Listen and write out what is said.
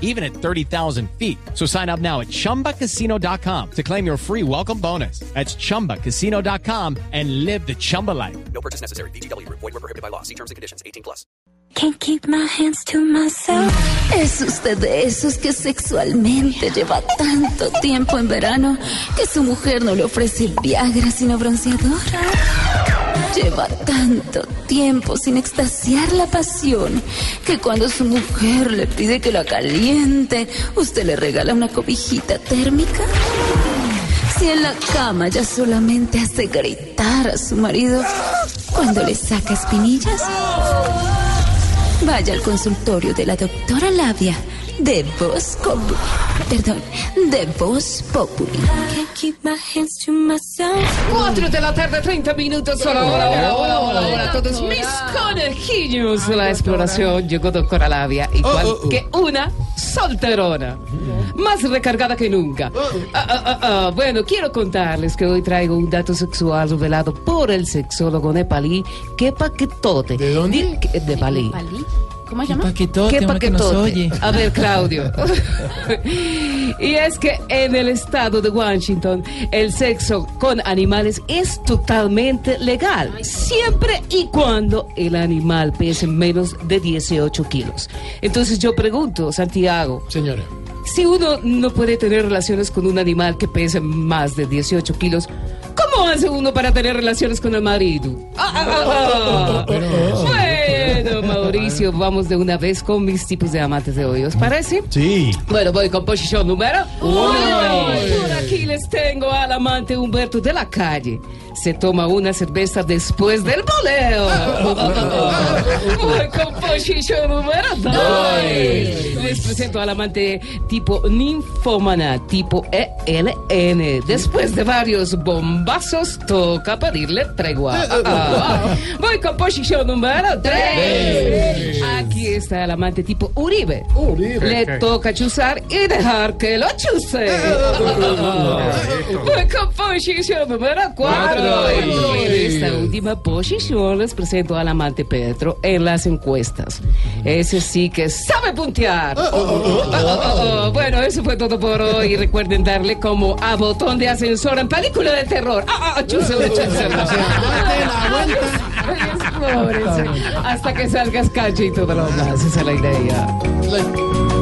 even at 30,000 feet. So sign up now at chumbacasino.com to claim your free welcome bonus. That's chumbacasino.com and live the Chumba life. No purchase necessary. VGW. Void where prohibited by law. See terms and conditions. 18+. Can't keep my hands to myself. Es usted de esos que sexualmente lleva tanto tiempo en verano que su mujer no le ofrece el Viagra sino bronceador. Lleva tanto tiempo sin extasiar la pasión que cuando su mujer le pide que la caliente, usted le regala una cobijita térmica. Si en la cama ya solamente hace gritar a su marido cuando le saca espinillas, vaya al consultorio de la doctora Labia de Voz Pópuli. Perdón, de Voz Pópuli. 4:30 PM. Hola, todos mis conejillos. La exploración llegó doctora Labia, igual que una solterona, más recargada que nunca. Bueno, quiero contarles que hoy traigo un dato sexual revelado por el sexólogo nepalí Kepa Ketote. ¿De dónde? De Bali. ¿Cómo se llama? Kepa Ketote. A ver, Claudio. Y es que en el estado de Washington, el sexo con animales es totalmente legal, siempre y cuando el animal pese menos de 18 kilos. Entonces yo pregunto, Santiago. Señora. Si uno no puede tener relaciones con un animal que pese más de 18 kilos, ¿cómo hace uno para tener relaciones con el marido? Bueno, Mauricio, vamos de una vez con mis tipos de amantes de hoy, ¿os parece? Sí. Bueno, voy con posición número 1. Por aquí les tengo al amante Humberto de la Calle. Se toma una cerveza después del boleo. Voy con posición número 2. Les presento al amante tipo ninfómana, tipo ELN. Después de varios bombazos, toca pedirle tregua. Voy con posición número 3. Aquí está el amante tipo Uribe. Le toca chuzar y dejar que lo chuse. Voy con posición número 4. En esta última posición les presento al amante Petro en las encuestas. Ese sí que sabe puntear. Bueno, eso fue todo por hoy. Recuerden darle como a botón de ascensor en película de terror. Hasta que salgas calle y todo lo demás. Esa es la idea.